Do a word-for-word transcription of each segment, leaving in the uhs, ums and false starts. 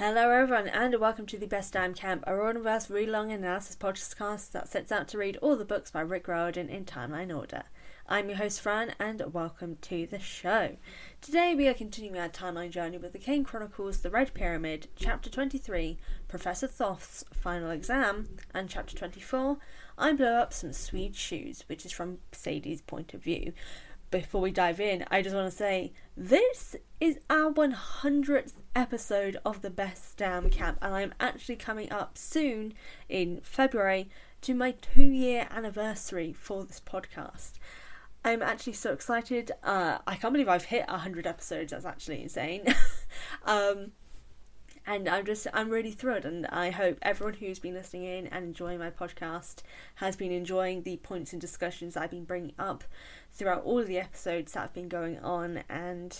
Hello everyone and welcome to The Best Damn Camp, a Riordanverse read-along and analysis podcast that sets out to read all the books by Rick Riordan in timeline order. I'm your host Fran and welcome to the show. Today we are continuing our timeline journey with The Kane Chronicles, The Red Pyramid, Chapter twenty-three, Professor Thoth's Final Exam, and Chapter twenty-four, I Blow Up Some Swede Shoes, which is from Sadie's point of view. Before we dive in, I just want to say this is our one hundredth episode of The Best Damn Camp, and I'm actually coming up soon in February to my two year anniversary for this podcast. I'm actually so excited. Uh, I can't believe I've hit one hundred episodes. That's actually insane. um, and I'm just, I'm really thrilled, and I hope everyone who's been listening in and enjoying my podcast has been enjoying the points and discussions I've been bringing up throughout all of the episodes that have been going on. And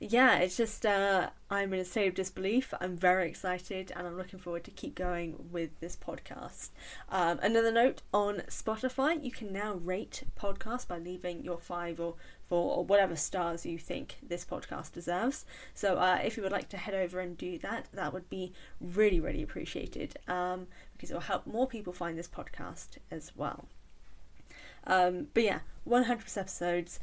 yeah, it's just, uh, I'm in a state of disbelief. I'm very excited and I'm looking forward to keep going with this podcast. Um, another note, on Spotify, you can now rate podcasts by leaving your five or four or whatever stars you think this podcast deserves. So uh, if you would like to head over and do that, that would be really, really appreciated um, because it will help more people find this podcast as well. Um, but yeah, one hundred episodes.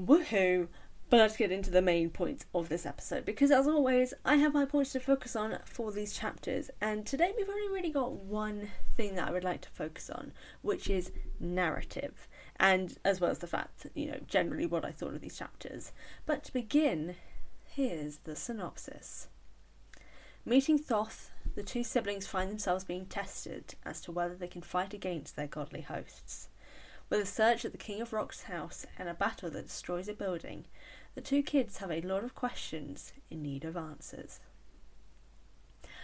Woohoo! But let's get into the main points of this episode, because as always, I have my points to focus on for these chapters, and today we've only really got one thing that I would like to focus on, which is narrative, and as well as the fact, you know, generally what I thought of these chapters. But to begin, here's the synopsis. Meeting Thoth, the two siblings find themselves being tested as to whether they can fight against their godly hosts. With a search at the King of Rock's house and a battle that destroys a building, the two kids have a lot of questions in need of answers.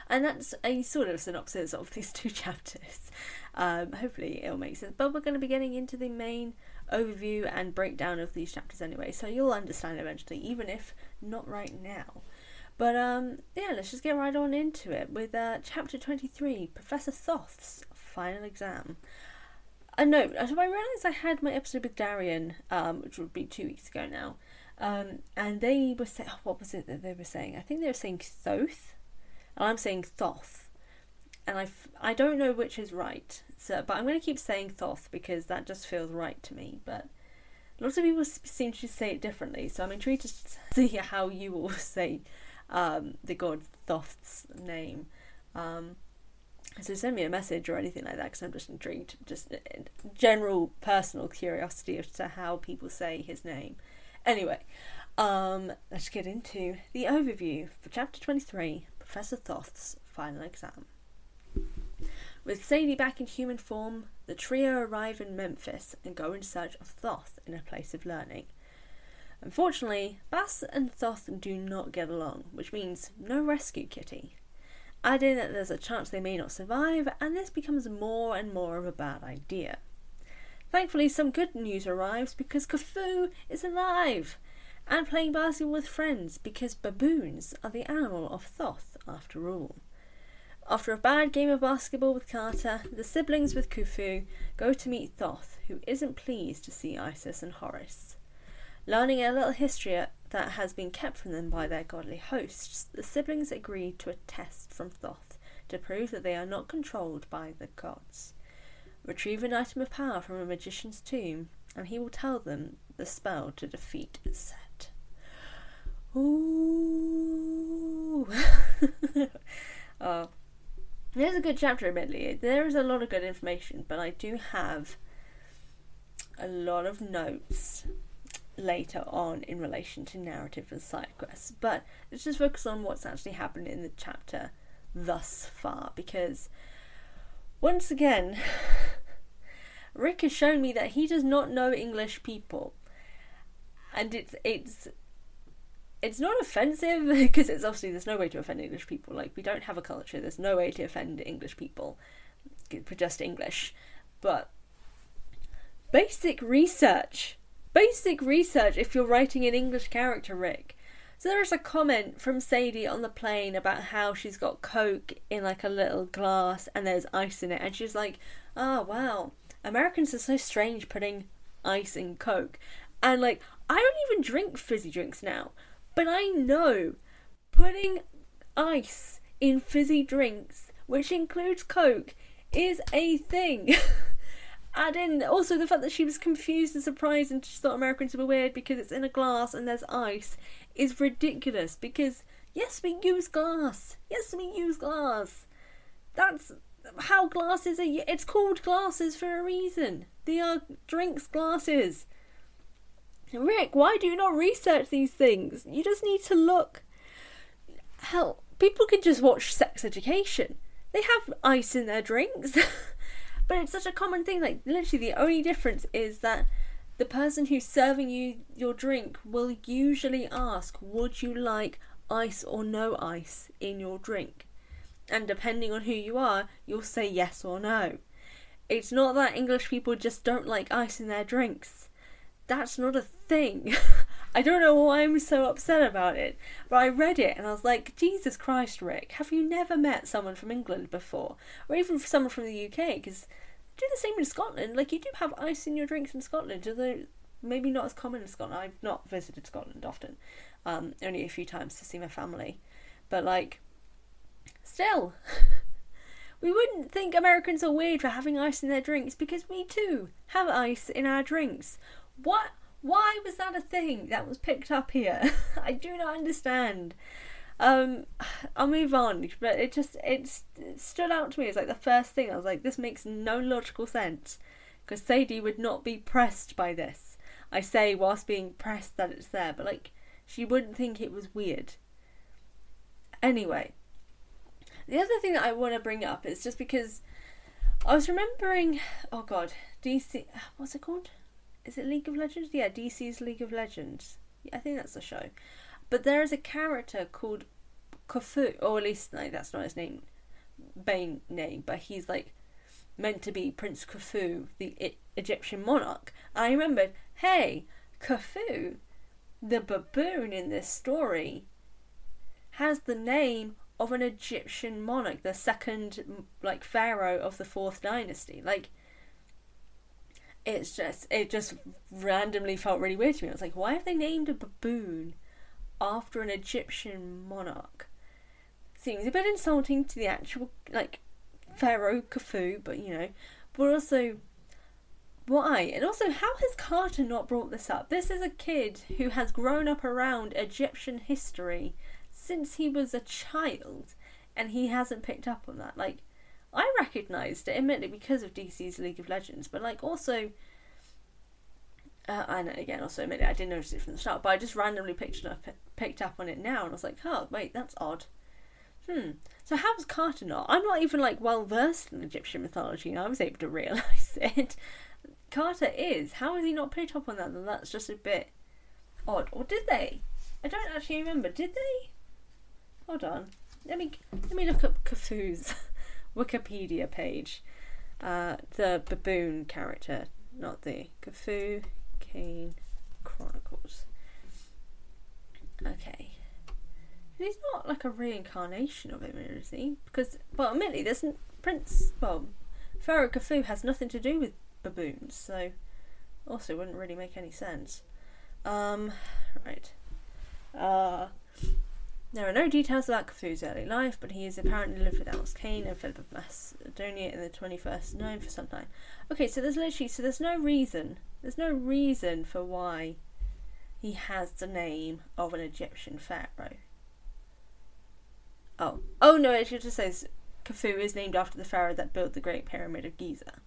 And that's a sort of synopsis of these two chapters. Um, hopefully it'll make sense. But we're going to be getting into the main overview and breakdown of these chapters anyway, so you'll understand eventually, even if not right now. But um, yeah, let's just get right on into it with uh, Chapter twenty-three, Professor Thoth's Final Exam. A note, so I realised I had my episode with Darian, um, which would be two weeks ago now, um, and they were saying, oh, what was it that they were saying? I think they were saying Thoth, and I'm saying Thoth, and I, f- I don't know which is right, so but I'm going to keep saying Thoth because that just feels right to me, but lots of people seem to say it differently, so I'm intrigued to see how you all say um, the god Thoth's name. Um, So send me a message or anything like that, because I'm just intrigued, just general personal curiosity as to how people say his name. Anyway, um, let's get into the overview for Chapter twenty-three, Professor Thoth's Final Exam. With Sadie back in human form, the trio arrive in Memphis and go in search of Thoth in a place of learning. Unfortunately, Bass and Thoth do not get along, which means no rescue kitty. Add in that there's a chance they may not survive, and this becomes more and more of a bad idea. Thankfully, some good news arrives because Khufu is alive and playing basketball with friends, because baboons are the animal of Thoth after all. After a bad game of basketball with Carter, the siblings with Khufu go to meet Thoth, who isn't pleased to see Isis and Horus. Learning a little history that has been kept from them by their godly hosts, the siblings agree to a test from Thoth to prove that they are not controlled by the gods. Retrieve an item of power from a magician's tomb, and he will tell them the spell to defeat Set. Ooh. Oh. There's a good chapter, admittedly. There is a lot of good information, but I do have a lot of notes. later on in relation to narrative and side quests, but let's just focus on what's actually happened in the chapter thus far, because once again Rick has shown me that he does not know English people, and it's it's it's not offensive, because it's obviously there's no way to offend English people. Like, we don't have a culture, there's no way to offend English people, just English. But basic research basic research if you're writing an English character, Rick. So there is a comment from Sadie on the plane about how she's got Coke in like a little glass and there's ice in it, and she's like, oh wow, Americans are so strange putting ice in Coke. And like, I don't even drink fizzy drinks now, but I know putting ice in fizzy drinks, which includes Coke, is a thing. And then also the fact that she was confused and surprised and just thought Americans were weird because it's in a glass and there's ice is ridiculous, because yes, we use glass. Yes, we use glass. That's how glasses are. It's called glasses for a reason. They are drinks glasses. Rick, why do you not research these things? You just need to look. Hell, people can just watch Sex Education. They have ice in their drinks. But it's such a common thing. Like, literally the only difference is that the person who's serving you your drink will usually ask, would you like ice or no ice in your drink? And depending on who you are, you'll say yes or no. It's not that English people just don't like ice in their drinks. That's not a thing. I don't know why I'm so upset about it, but I read it and I was like, Jesus Christ, Rick, have you never met someone from England before? Or even someone from the U K? Because do the same in Scotland. Like, you do have ice in your drinks in Scotland, although maybe not as common in Scotland. I've not visited Scotland often, um, only a few times to see my family. But like, still, we wouldn't think Americans are weird for having ice in their drinks, because we too have ice in our drinks. What? Why was that a thing that was picked up here? I do not understand. Um, I'll move on, but it just it, st- it stood out to me. It's like the first thing I was like, this makes no logical sense, because Sadie would not be pressed by this. I say whilst being pressed that it's there, but like, she wouldn't think it was weird. Anyway, the other thing that I want to bring up is just because I was remembering, oh god, D C, what's it called? Is it League of Legends? Yeah, D C's League of Legends. Yeah, I think that's the show. But there is a character called Khufu, or at least, like, that's not his name, main name, but he's like meant to be Prince Khufu, the I- Egyptian monarch. And I remembered, hey, Khufu, the baboon in this story, has the name of an Egyptian monarch, the second, like, pharaoh of the fourth dynasty. Like, it's just, it just randomly felt really weird to me. I was like, why have they named a baboon after an Egyptian monarch? Seems a bit insulting to the actual, like, pharaoh Khufu, but you know, but also why? And also, how has Carter not brought this up? This is a kid who has grown up around Egyptian history since he was a child, and he hasn't picked up on that. Like, I recognised it admittedly because of D C's League of Legends, but like, also uh, and again also admittedly I didn't notice it from the start, but I just randomly picked it up picked up on it now, and I was like, oh wait, that's odd. Hmm so how's Carter not? I'm not even like well versed in Egyptian mythology, and I was able to realise it. Carter is. How has he not picked up on that? Then that's just a bit odd. Or did they? I don't actually remember. Did they? Hold on, let me let me look up Khufu's Wikipedia page. Uh, the baboon character, not the Khufu, Kane Chronicles. Okay. He's not like a reincarnation of him, is he? Because, well, admittedly, there's Prince, well, Pharaoh Khufu has nothing to do with baboons, so also wouldn't really make any sense. Um, right. Uh... There are no details about Khufu's early life, but he has apparently lived with Amos Kane and Philip of Macedonia in the twenty-first known for some time. Okay, so there's literally, so there's no reason, there's no reason for why he has the name of an Egyptian pharaoh. Oh, oh no, it just says Khufu is named after the pharaoh that built the Great Pyramid of Giza.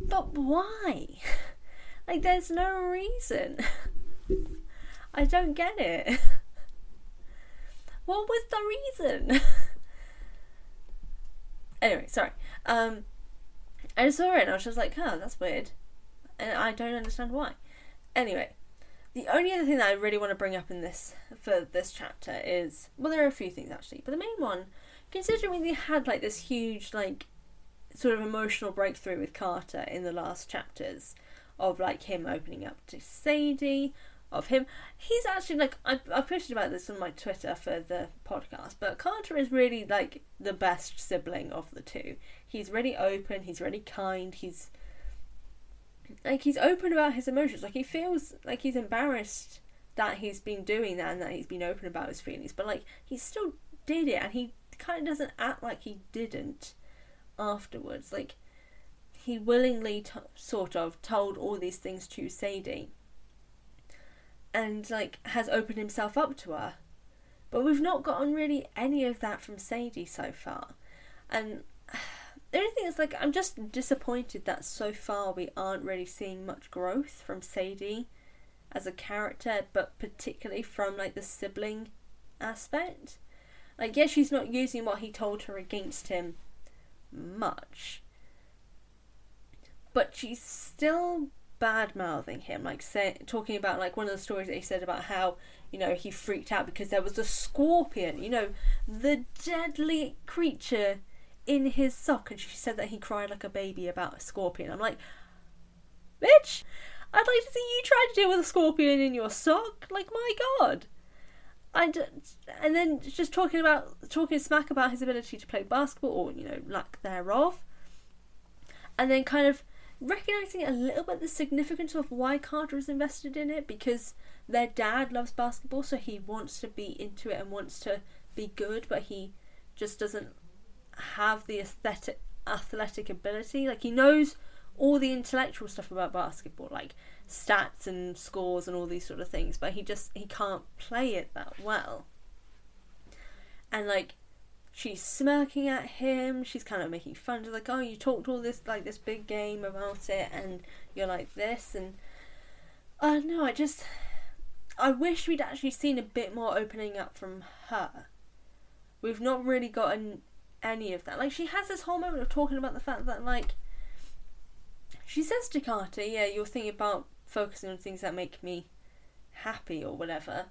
But why? Like, there's no reason. I don't get it. What was the reason? Anyway, sorry. Um, I saw it and I was just like, huh, that's weird. And I don't understand why. Anyway, the only other thing that I really want to bring up in this, for this chapter is, well, there are a few things actually, but the main one, considering we had like this huge, like, sort of emotional breakthrough with Carter in the last chapters of like him opening up to Sadie, of him, he's actually like, I, I posted about this on my Twitter for the podcast, but Carter is really like the best sibling of the two. He's really open, he's really kind, he's like, he's open about his emotions. Like, he feels like he's embarrassed that he's been doing that and that he's been open about his feelings, but like, he still did it, and he kind of doesn't act like he didn't afterwards. Like, he willingly t- sort of told all these things to Sadie and like has opened himself up to her, but we've not gotten really any of that from Sadie so far. And the only thing is, like, I'm just disappointed that so far we aren't really seeing much growth from Sadie as a character, but particularly from, like, the sibling aspect. Like, yeah, she's not using what he told her against him much, but she's still bad-mouthing him, like, say, talking about, like, one of the stories that he said about how, you know, he freaked out because there was a scorpion, you know, the deadly creature in his sock, and she said that he cried like a baby about a scorpion. I'm like, bitch, I'd like to see you try to deal with a scorpion in your sock. Like, my god. I d- and then just talking about talking smack about his ability to play basketball, or, you know, lack thereof, and then kind of recognising a little bit the significance of why Carter is invested in it, because their dad loves basketball, so he wants to be into it and wants to be good, but he just doesn't have the aesthetic athletic ability. Like, he knows all the intellectual stuff about basketball, like stats and scores and all these sort of things, but he just he can't play it that well. And like, she's smirking at him, she's kind of making fun of, like, oh, you talked all this, like, this big game about it, and you're like this, and I don't know, I just I wish we'd actually seen a bit more opening up from her. We've not really gotten any of that. Like, she has this whole moment of talking about the fact that, like, she says to Carter, yeah, your thing about focusing on things that make me happy or whatever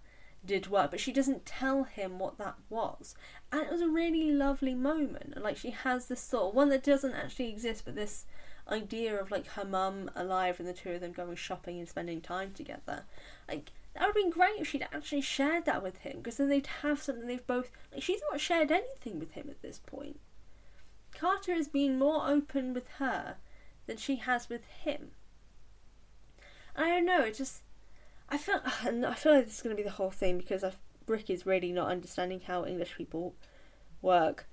did work, but she doesn't tell him what that was. And it was a really lovely moment. Like, she has this sort of one that doesn't actually exist, but this idea of, like, her mum alive and the two of them going shopping and spending time together. Like, that would have been great if she'd actually shared that with him, because then they'd have something they've both... Like, she's not shared anything with him at this point. Carter has been more open with her than she has with him. And I don't know, it just... I feel, I feel like this is going to be the whole thing, because I've, Rick is really not understanding how English people work.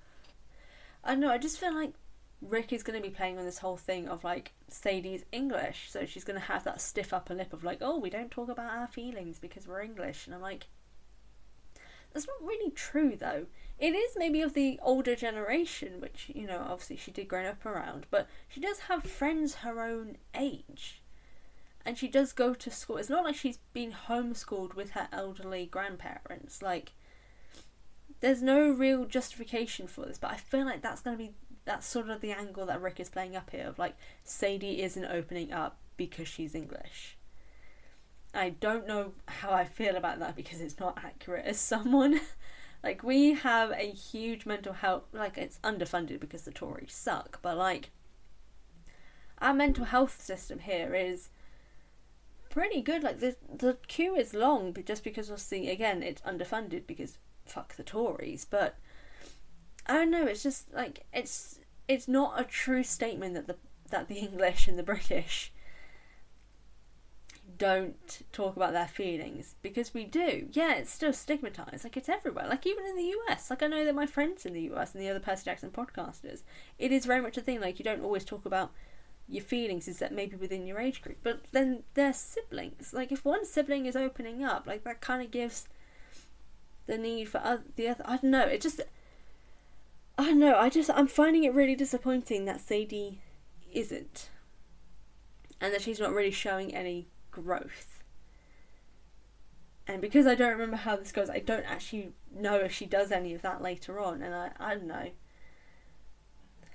I don't know, I just feel like Rick is going to be playing on this whole thing of, like, Sadie's English, so she's going to have that stiff upper lip of, like, oh, we don't talk about our feelings because we're English. And I'm like, that's not really true, though. It is maybe of the older generation, which, you know, obviously she did grow up around, but she does have friends her own age, and she does go to school. It's not like she's been homeschooled with her elderly grandparents. Like, there's no real justification for this, but I feel like that's going to be that's sort of the angle that Rick is playing up here, of like, Sadie isn't opening up because she's English. I don't know how I feel about that, because it's not accurate as someone. Like, we have a huge mental health, like, it's underfunded because the Tories suck, but like, our mental health system here is pretty good. Like, the the queue is long, but just because, we'll see, again, it's underfunded because fuck the Tories. But I don't know, it's just like, it's it's not a true statement that the that the English and the British don't talk about their feelings, because we do. Yeah, it's still stigmatized. Like, it's everywhere. Like, even in the U S, like, I know that my friends in the U S and the other Percy Jackson podcasters, it is very much a thing. Like, you don't always talk about your feelings, is that maybe within your age group, but then they're siblings. Like, if one sibling is opening up, like, that kind of gives the need for other, the other. I don't know, it just I don't know, I just, I'm finding it really disappointing that Sadie isn't. and that she's not really showing any growth. And because I don't remember how this goes, I don't actually know if she does any of that later on, and I, I don't know.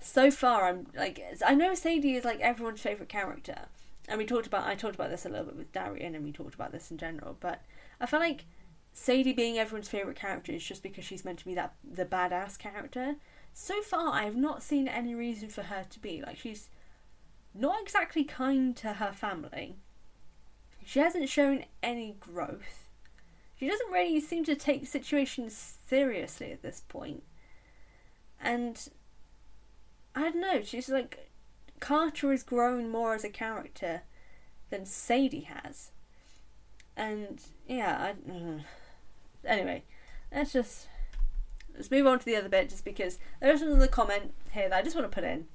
So far, I'm like, I know Sadie is like everyone's favourite character, and we talked about, I talked about this a little bit with Darian, and we talked about this in general, but I feel like Sadie being everyone's favourite character is just because she's meant to be that the badass character. So far, I have not seen any reason for her to be. Like, she's not exactly kind to her family. She hasn't shown any growth. She doesn't really seem to take situations seriously at this point. And I don't know, she's like, Carter has grown more as a character than Sadie has. And yeah, I, uh, anyway, let's just let's move on to the other bit, just because there's another comment here that I just want to put in.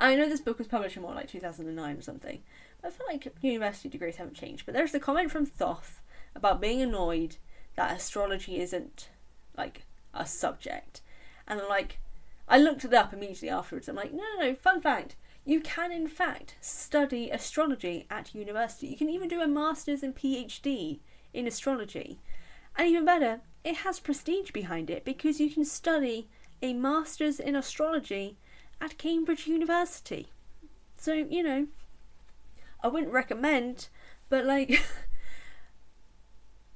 I know this book was published in more like two thousand nine or something, but I feel like university degrees haven't changed. But there's the comment from Thoth about being annoyed that astrology isn't like a subject, and I'm like, I looked it up immediately afterwards. I'm like, no, no, no. Fun fact: you can in fact study astrology at university. You can even do a master's and PhD in astrology, and even better, it has prestige behind it because you can study a master's in astrology at Cambridge University. So you know, I wouldn't recommend, but like.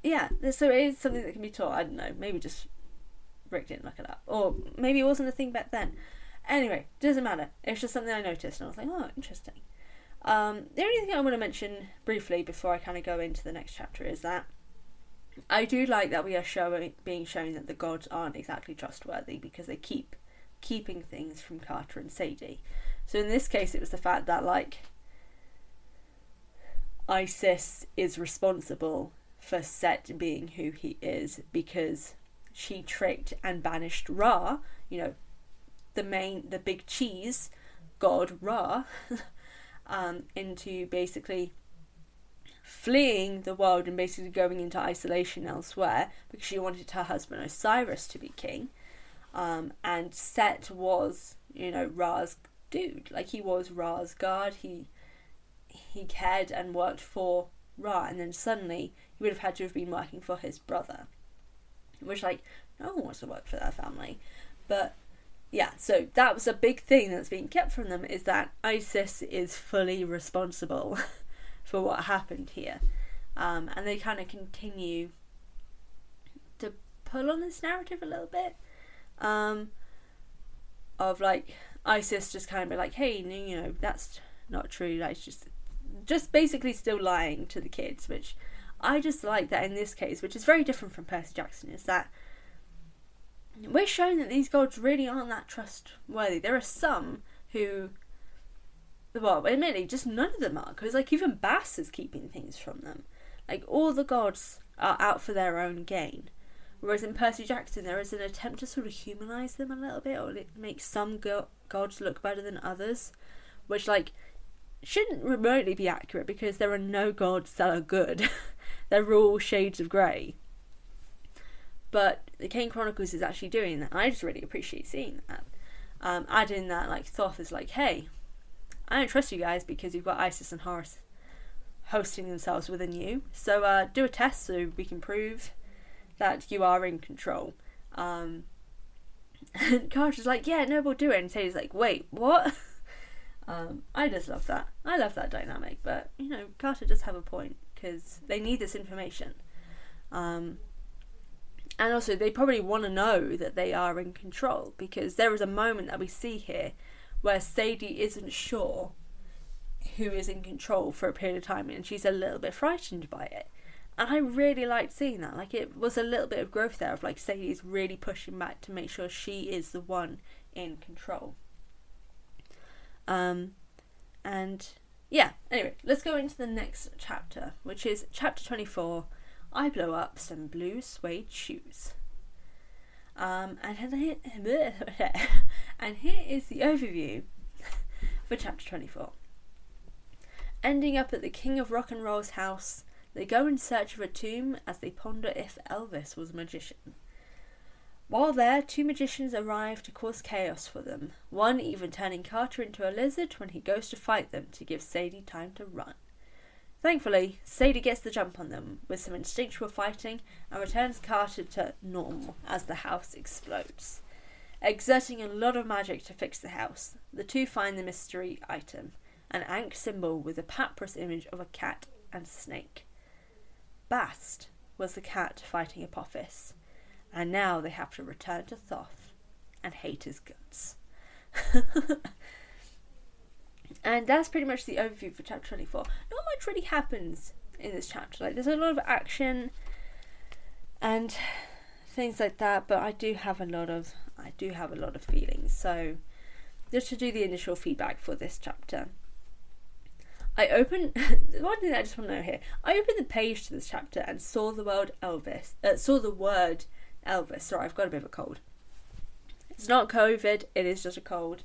Yeah, so it is something that can be taught. I don't know, maybe just Rick didn't look it up. Or maybe it wasn't a thing back then. Anyway, doesn't matter. It's just something I noticed and I was like, oh, interesting. Um, the only thing I want to mention briefly before I kind of go into the next chapter is that I do like that we are showing, being shown that the gods aren't exactly trustworthy because they keep keeping things from Carter and Sadie. So in this case, it was the fact that, like, Isis is responsible for Set being who he is because she tricked and banished Ra, you know, the main, the big cheese god Ra, um, into basically fleeing the world and basically going into isolation elsewhere because she wanted her husband Osiris to be king. Um, and Set was, you know, Ra's dude. Like, he was Ra's guard. He, he cared and worked for Ra, and then suddenly he would have had to have been working for his brother, which, like, no one wants to work for their family. But yeah, so that was a big thing that's being kept from them, is that Isis is fully responsible for what happened here, um, and they kind of continue to pull on this narrative a little bit, um, of like Isis just kind of be like, hey, you know, that's not true, that's just just basically still lying to the kids, which I just like that in this case, which is very different from Percy Jackson, is that we're shown that these gods really aren't that trustworthy. There are some who, well, admittedly, just none of them are, because, like, even Bass is keeping things from them. Like, all the gods are out for their own gain, whereas in Percy Jackson there is an attempt to sort of humanise them a little bit, or make some go- gods look better than others, which, like, shouldn't remotely be accurate because there are no gods that are good. They're all shades of grey. But the Kane Chronicles is actually doing that. I just really appreciate seeing that. Um, adding that, like, Thoth is like, hey, I don't trust you guys because you've got Isis and Horus hosting themselves within you. So uh, do a test so we can prove that you are in control. Um, and Carter's like, yeah, no, we'll do it. And Sadie's like, wait, what? Um, I just love that. I love that dynamic, but, you know, Carter does have a point, because they need this information. Um, and also, they probably want to know that they are in control, because there is a moment that we see here where Sadie isn't sure who is in control for a period of time, and she's a little bit frightened by it. And I really liked seeing that. Like, it was a little bit of growth there of, like, Sadie's really pushing back to make sure she is the one in control. Um, and yeah, anyway, let's go into the next chapter, which is chapter twenty-four, I Blow Up Some Blue Suede Shoes. Um, and here, and here is the overview for chapter twenty-four. Ending up at the King of Rock and Roll's house, they go in search of a tomb as they ponder if Elvis was a magician. While there, two magicians arrive to cause chaos for them, one even turning Carter into a lizard when he goes to fight them to give Sadie time to run. Thankfully, Sadie gets the jump on them with some instinctual fighting and returns Carter to normal as the house explodes. Exerting a lot of magic to fix the house, the two find the mystery item, an Ankh symbol with a papyrus image of a cat and snake. Bast was the cat fighting Apophis, and now they have to return to Thoth and hate his guts. And that's pretty much the overview for chapter twenty-four. Not much really happens in this chapter. Like, there's a lot of action and things like that, but I do have a lot of I do have a lot of feelings. So just to do the initial feedback for this chapter, I opened one thing that I just want to know here. I opened the page to this chapter and saw the word Elvis. Uh, saw the word Elvis. Sorry, I've got a bit of a cold. It's not COVID. It is just a cold.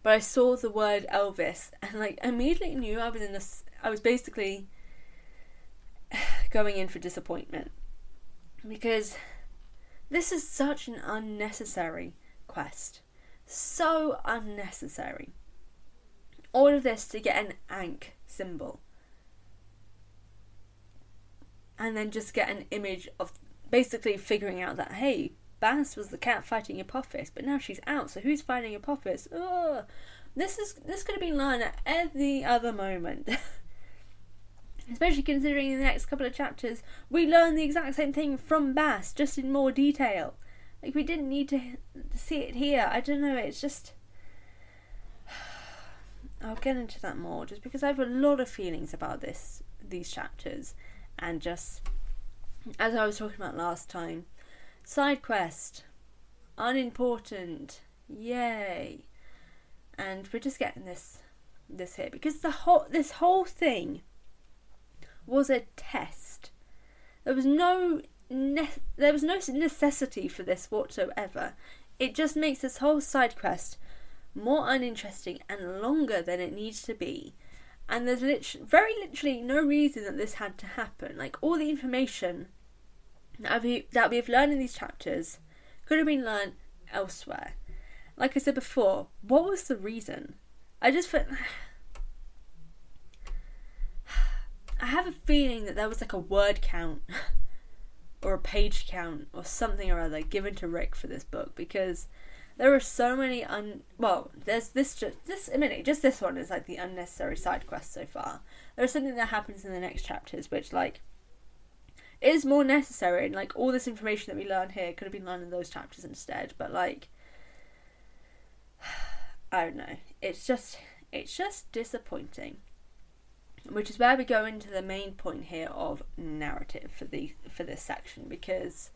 But I saw the word Elvis and like immediately knew I was in this. I was basically going in for disappointment because this is such an unnecessary quest. So unnecessary. All of this to get an Ankh symbol. And then just get an image of basically figuring out that, hey, Bass was the cat fighting Apophis, but now she's out, so who's fighting Apophis? Oh, this is this could have been learned at any other moment. Especially considering in the next couple of chapters, we learn the exact same thing from Bass, just in more detail. Like, we didn't need to see it here. I don't know, it's just... I'll get into that more, just because I have a lot of feelings about this, these chapters, and just, as I was talking about last time, side quest, unimportant, yay, and we're just getting this, this here, because the whole, this whole thing was a test. There was no, ne- there was no necessity for this whatsoever. It just makes this whole side quest more uninteresting and longer than it needs to be, and there's literally, very literally no reason that this had to happen. Like, all the information that we, that we have learned in these chapters could have been learned elsewhere. Like I said before, what was the reason? I just felt... I have a feeling that there was like a word count or a page count or something or other given to Rick for this book, because there are so many un well. There's this just this. I mean, just this one is like the unnecessary side quest so far. There's something that happens in the next chapters which like is more necessary, and like all this information that we learn here could have been learned in those chapters instead. But like, I don't know. It's just it's just disappointing, which is where we go into the main point here of narrative for the for this section, because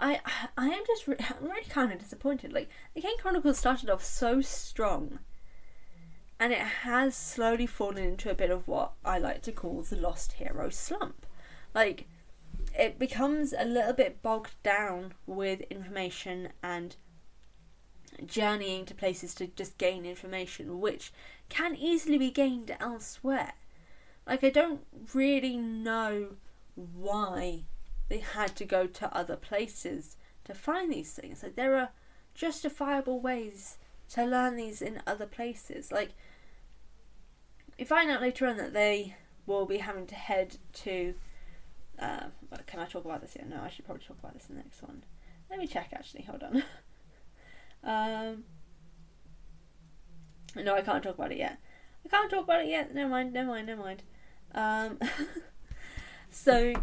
I I am just re- I'm really kind of disappointed. Like, The Kane Chronicles started off so strong, and it has slowly fallen into a bit of what I like to call the lost hero slump. Like, it becomes a little bit bogged down with information and journeying to places to just gain information, which can easily be gained elsewhere. Like, I don't really know why they had to go to other places to find these things. Like, there are justifiable ways to learn these in other places. Like, you find out later on that they will be having to head to... Uh, can I talk about this yet? No, I should probably talk about this in the next one. Let me check, actually. Hold on. um, no, I can't talk about it yet. I can't talk about it yet. Never mind, never mind, never mind. Um, so...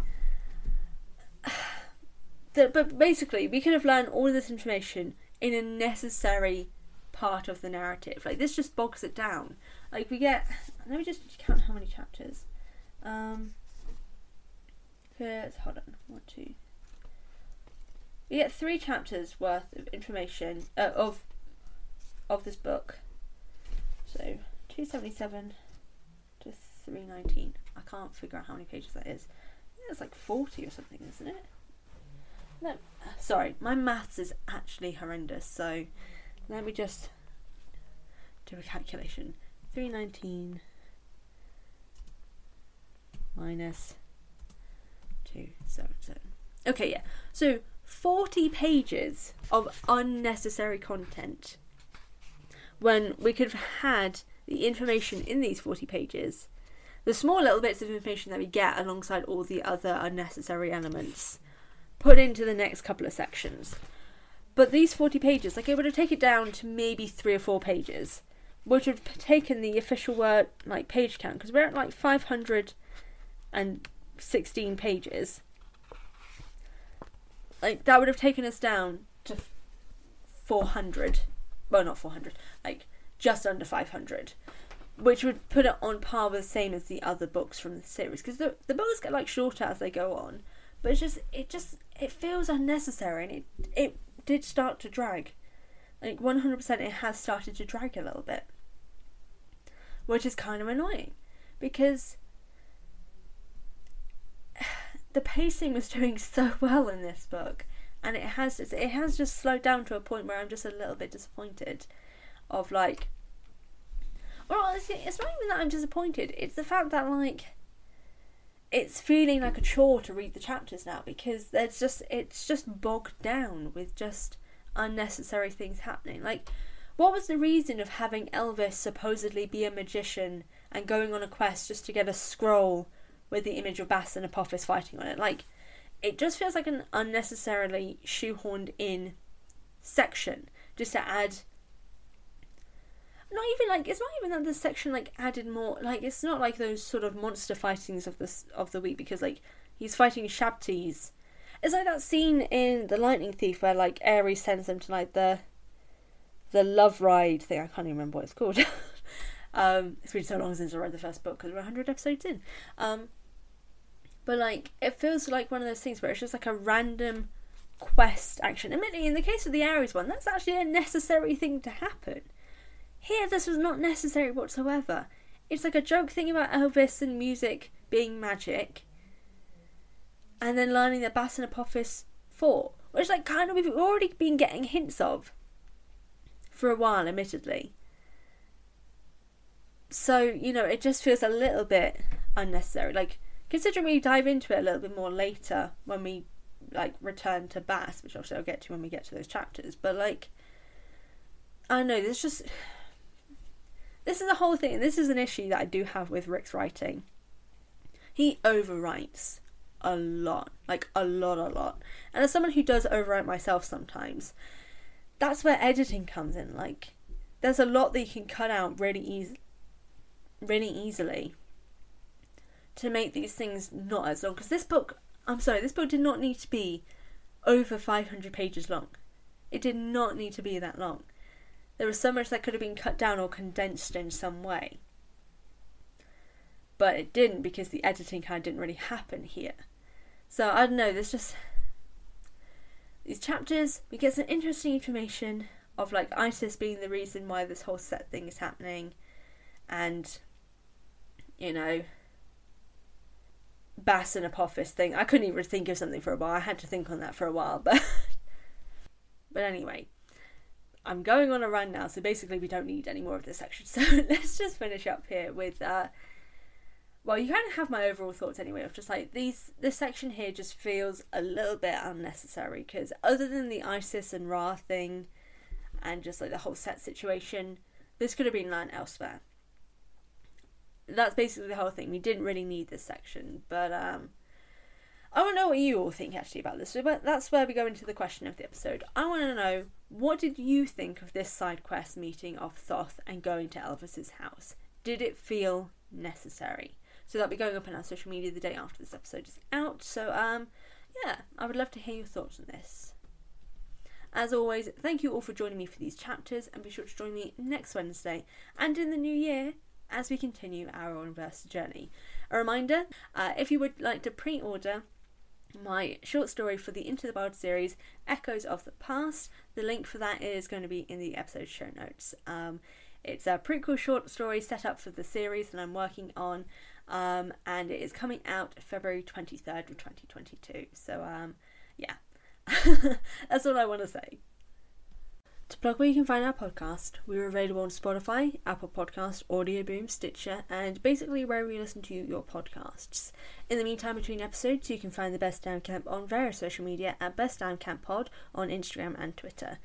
But basically, we could have learned all of this information in a necessary part of the narrative. Like, this just bogs it down. Like, we get... Let me just count how many chapters. Um, hold on. One, two... We get three chapters worth of information uh, of of this book. So, two seventy-seven to three nineteen. I can't figure out how many pages that is. I think that's like forty or something, isn't it? No, sorry, my maths is actually horrendous, so let me just do a calculation. three nineteen minus two seven seven. Okay, yeah. So forty pages of unnecessary content when we could have had the information in these forty pages, the small little bits of information that we get alongside all the other unnecessary elements, put into the next couple of sections. But these forty pages, like, it would have taken down to maybe three or four pages, which would have taken the official word, like, page count, because we're at like five hundred sixteen pages. Like, that would have taken us down to four hundred. Well, not four hundred. Like, just under five hundred. Which would put it on par with the same as the other books from the series. Because the, the books get, like, shorter as they go on. But it's just, it just, it feels unnecessary. And it, it did start to drag. Like, one hundred percent it has started to drag a little bit. Which is kind of annoying. Because the pacing was doing so well in this book, and it has it has just slowed down to a point where I'm just a little bit disappointed of, like, well, it's, it's not even that I'm disappointed, it's the fact that, like, it's feeling like a chore to read the chapters now, because there's just it's just bogged down with just unnecessary things happening. Like, what was the reason of having Elvis supposedly be a magician and going on a quest just to get a scroll with the image of Bass and Apophis fighting on it? Like, it just feels like an unnecessarily shoehorned in section, just to add, not even, like, it's not even that the section, like, added more, like, it's not like those sort of monster fightings of this of the week, because, like, he's fighting Shabtis. It's like that scene in The Lightning Thief where, like, Ares sends them to, like, the the love ride thing. I can't even remember what it's called. um, it's been so long since I read the first book, because we're one hundred episodes in. um But, like, it feels like one of those things where it's just, like, a random quest action. Admittedly, in the case of the Ares one, that's actually a necessary thing to happen. Here, this was not necessary whatsoever. It's, like, a joke thing about Elvis and music being magic. And then learning that Bass and Apophis fought. Which, like, kind of we've already been getting hints of. For a while, admittedly. So, you know, it just feels a little bit unnecessary. Like, considering we dive into it a little bit more later when we, like, return to Bass, which obviously I'll get to when we get to those chapters, but, like, I don't know, there's just, this is a whole thing, and this is an issue that I do have with Rick's writing. He overwrites a lot, like, a lot, a lot. And as someone who does overwrite myself sometimes, that's where editing comes in. Like, there's a lot that you can cut out really easy, really easily, to make these things not as long, because this book, I'm sorry, this book did not need to be over five hundred pages long. It did not need to be that long. There was so much that could have been cut down or condensed in some way, but it didn't, because the editing kind of didn't really happen here. So I don't know, there's just these chapters, we get some interesting information of, like, Isis being the reason why this whole set thing is happening, and, you know, Bass and Apophis thing. I couldn't even think of something for a while. I had to think on that for a while, but but anyway, I'm going on a run now, so basically we don't need any more of this section, so let's just finish up here with uh well, you kind of have my overall thoughts anyway of just, like, these this section here just feels a little bit unnecessary, because other than the Isis and Ra thing and just, like, the whole set situation, this could have been learned elsewhere. That's basically the whole thing. We didn't really need this section, but um I want to know what you all think actually about this. But that's where we go into the question of the episode. I want to know, what did you think of this side quest meeting of Thoth and going to Elvis's house? Did it feel necessary? So that'll be going up on our social media the day after this episode is out. So um yeah, I would love to hear your thoughts on this. As always, thank you all for joining me for these chapters, and be sure to join me next Wednesday and in the new year as we continue our Riordanverse journey. A reminder, uh, if you would like to pre-order my short story for the Into the Wild series, Echoes of the Past, the link for that is going to be in the episode show notes. Um, it's a prequel short story set up for the series that I'm working on, um, and it is coming out February twenty-third of twenty twenty-two. So, um, yeah, that's all I want to say. To plug where you can find our podcast, we're available on Spotify, Apple Podcasts, Audioboom, Stitcher, and basically wherever you listen to your podcasts. In the meantime, between episodes, you can find The Best Damn Camp on various social media at Best Damn Camp Pod on Instagram and Twitter.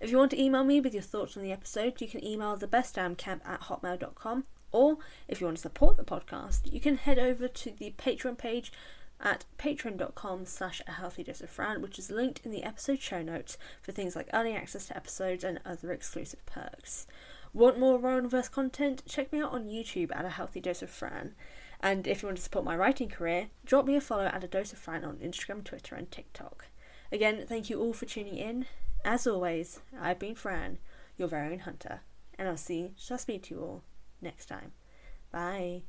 If you want to email me with your thoughts on the episode, you can email the best damn camp at hotmail dot com, or if you want to support the podcast, you can head over to the Patreon page at patreon.com slash a healthy dose of Fran, which is linked in the episode show notes for things like early access to episodes and other exclusive perks. Want more Riordanverse content? Check me out on YouTube at a healthy dose of Fran. And if you want to support my writing career, drop me a follow at a dose of Fran on Instagram, Twitter and TikTok. Again, thank you all for tuning in. As always, I've been Fran, your very own hunter, and I'll see, shall speak to you all next time. Bye.